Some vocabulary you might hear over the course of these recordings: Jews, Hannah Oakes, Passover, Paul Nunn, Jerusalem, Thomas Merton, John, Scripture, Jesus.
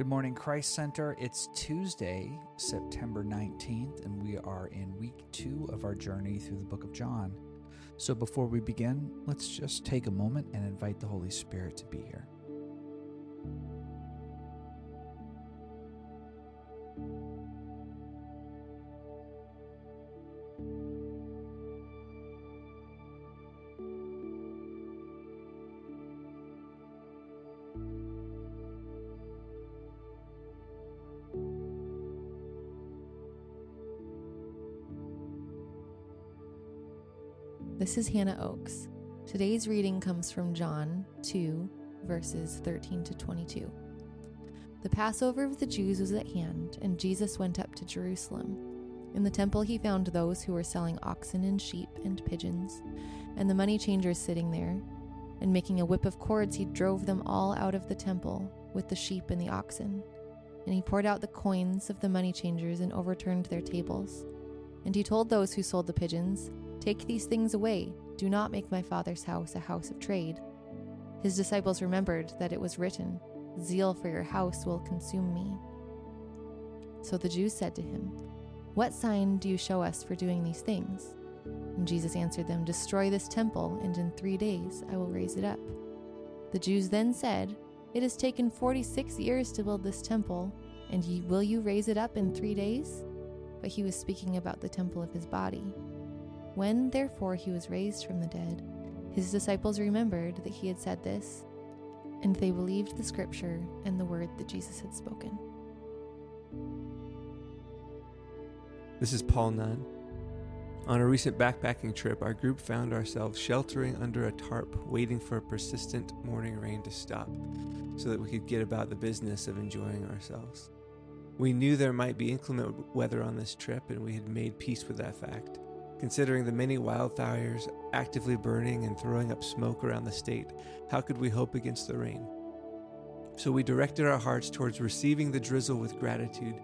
Good morning, Christ Center. It's Tuesday, September 19th, and we are in week 2 of our journey through the book of John. So before we begin, let's just take a moment and invite the Holy Spirit to be here. This is Hannah Oakes. Today's reading comes from John 2, verses 13 to 22. The Passover of the Jews was at hand, and Jesus went up to Jerusalem. In the temple he found those who were selling oxen and sheep and pigeons, and the money changers sitting there. And making a whip of cords, he drove them all out of the temple with the sheep and the oxen. And he poured out the coins of the money changers and overturned their tables. And he told those who sold the pigeons, "Take these things away. Do not make my Father's house a house of trade." His disciples remembered that it was written, "Zeal for your house will consume me." So the Jews said to him, "What sign do you show us for doing these things?" And Jesus answered them, "Destroy this temple, and in 3 days I will raise it up." The Jews then said, "It has taken 46 years to build this temple, and will you raise it up in 3 days?" But he was speaking about the temple of his body. When, therefore, he was raised from the dead, his disciples remembered that he had said this, and they believed the scripture and the word that Jesus had spoken. This is Paul Nunn. On a recent backpacking trip, our group found ourselves sheltering under a tarp, waiting for a persistent morning rain to stop so that we could get about the business of enjoying ourselves. We knew there might be inclement weather on this trip, and we had made peace with that fact. Considering the many wildfires actively burning and throwing up smoke around the state, how could we hope against the rain? So we directed our hearts towards receiving the drizzle with gratitude,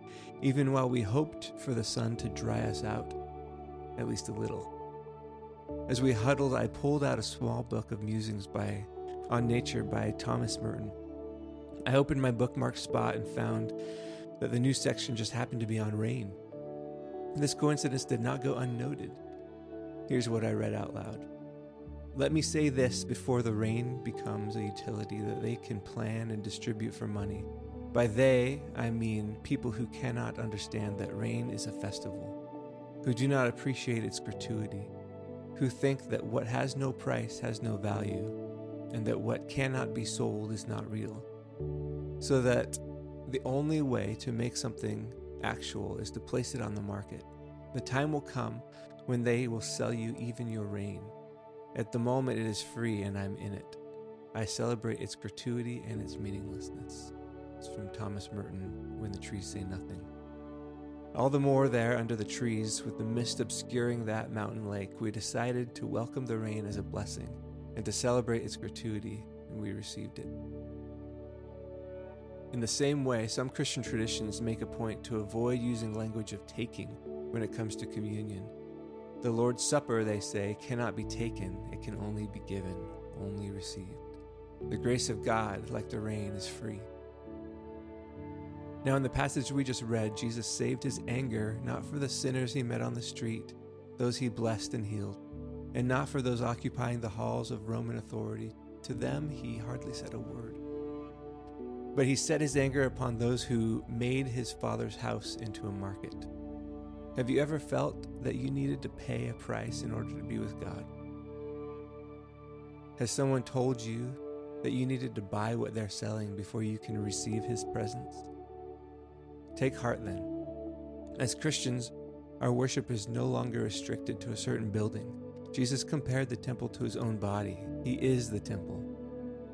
even while we hoped for the sun to dry us out, at least a little. As we huddled, I pulled out a small book of musings on nature by Thomas Merton. I opened my bookmarked spot and found that the new section just happened to be on rain. This coincidence did not go unnoted. Here's what I read out loud. "Let me say this before the rain becomes a utility that they can plan and distribute for money. By they, I mean people who cannot understand that rain is a festival, who do not appreciate its gratuity, who think that what has no price has no value, and that what cannot be sold is not real. So that the only way to make something actual is to place it on the market. The time will come when they will sell you even your rain. At the moment it is free and I'm in it. I celebrate its gratuity and its meaninglessness." It's from Thomas Merton, "When the Trees Say Nothing." All the more there under the trees, with the mist obscuring that mountain lake, we decided to welcome the rain as a blessing and to celebrate its gratuity, and we received it. In the same way, some Christian traditions make a point to avoid using language of taking when it comes to communion. The Lord's Supper, they say, cannot be taken. It can only be given, only received. The grace of God, like the rain, is free. Now in the passage we just read, Jesus saved his anger not for the sinners he met on the street, those he blessed and healed, and not for those occupying the halls of Roman authority. To them he hardly said a word. But he set his anger upon those who made his Father's house into a market. Have you ever felt that you needed to pay a price in order to be with God? Has someone told you that you needed to buy what they're selling before you can receive his presence? Take heart then. As Christians, our worship is no longer restricted to a certain building. Jesus compared the temple to his own body. He is the temple,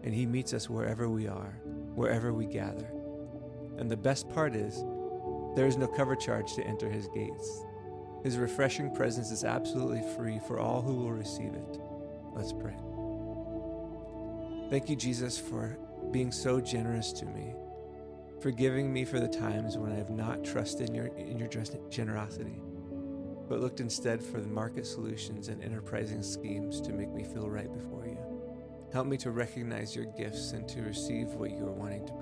and he meets us wherever we are, wherever we gather. And the best part is, there is no cover charge to enter his gates. His refreshing presence is absolutely free for all who will receive it. Let's pray. Thank you, Jesus, for being so generous to me, for giving me for the times when I have not trusted in your generosity, but looked instead for the market solutions and enterprising schemes to make me feel right before you. Help me to recognize your gifts and to receive what you are wanting to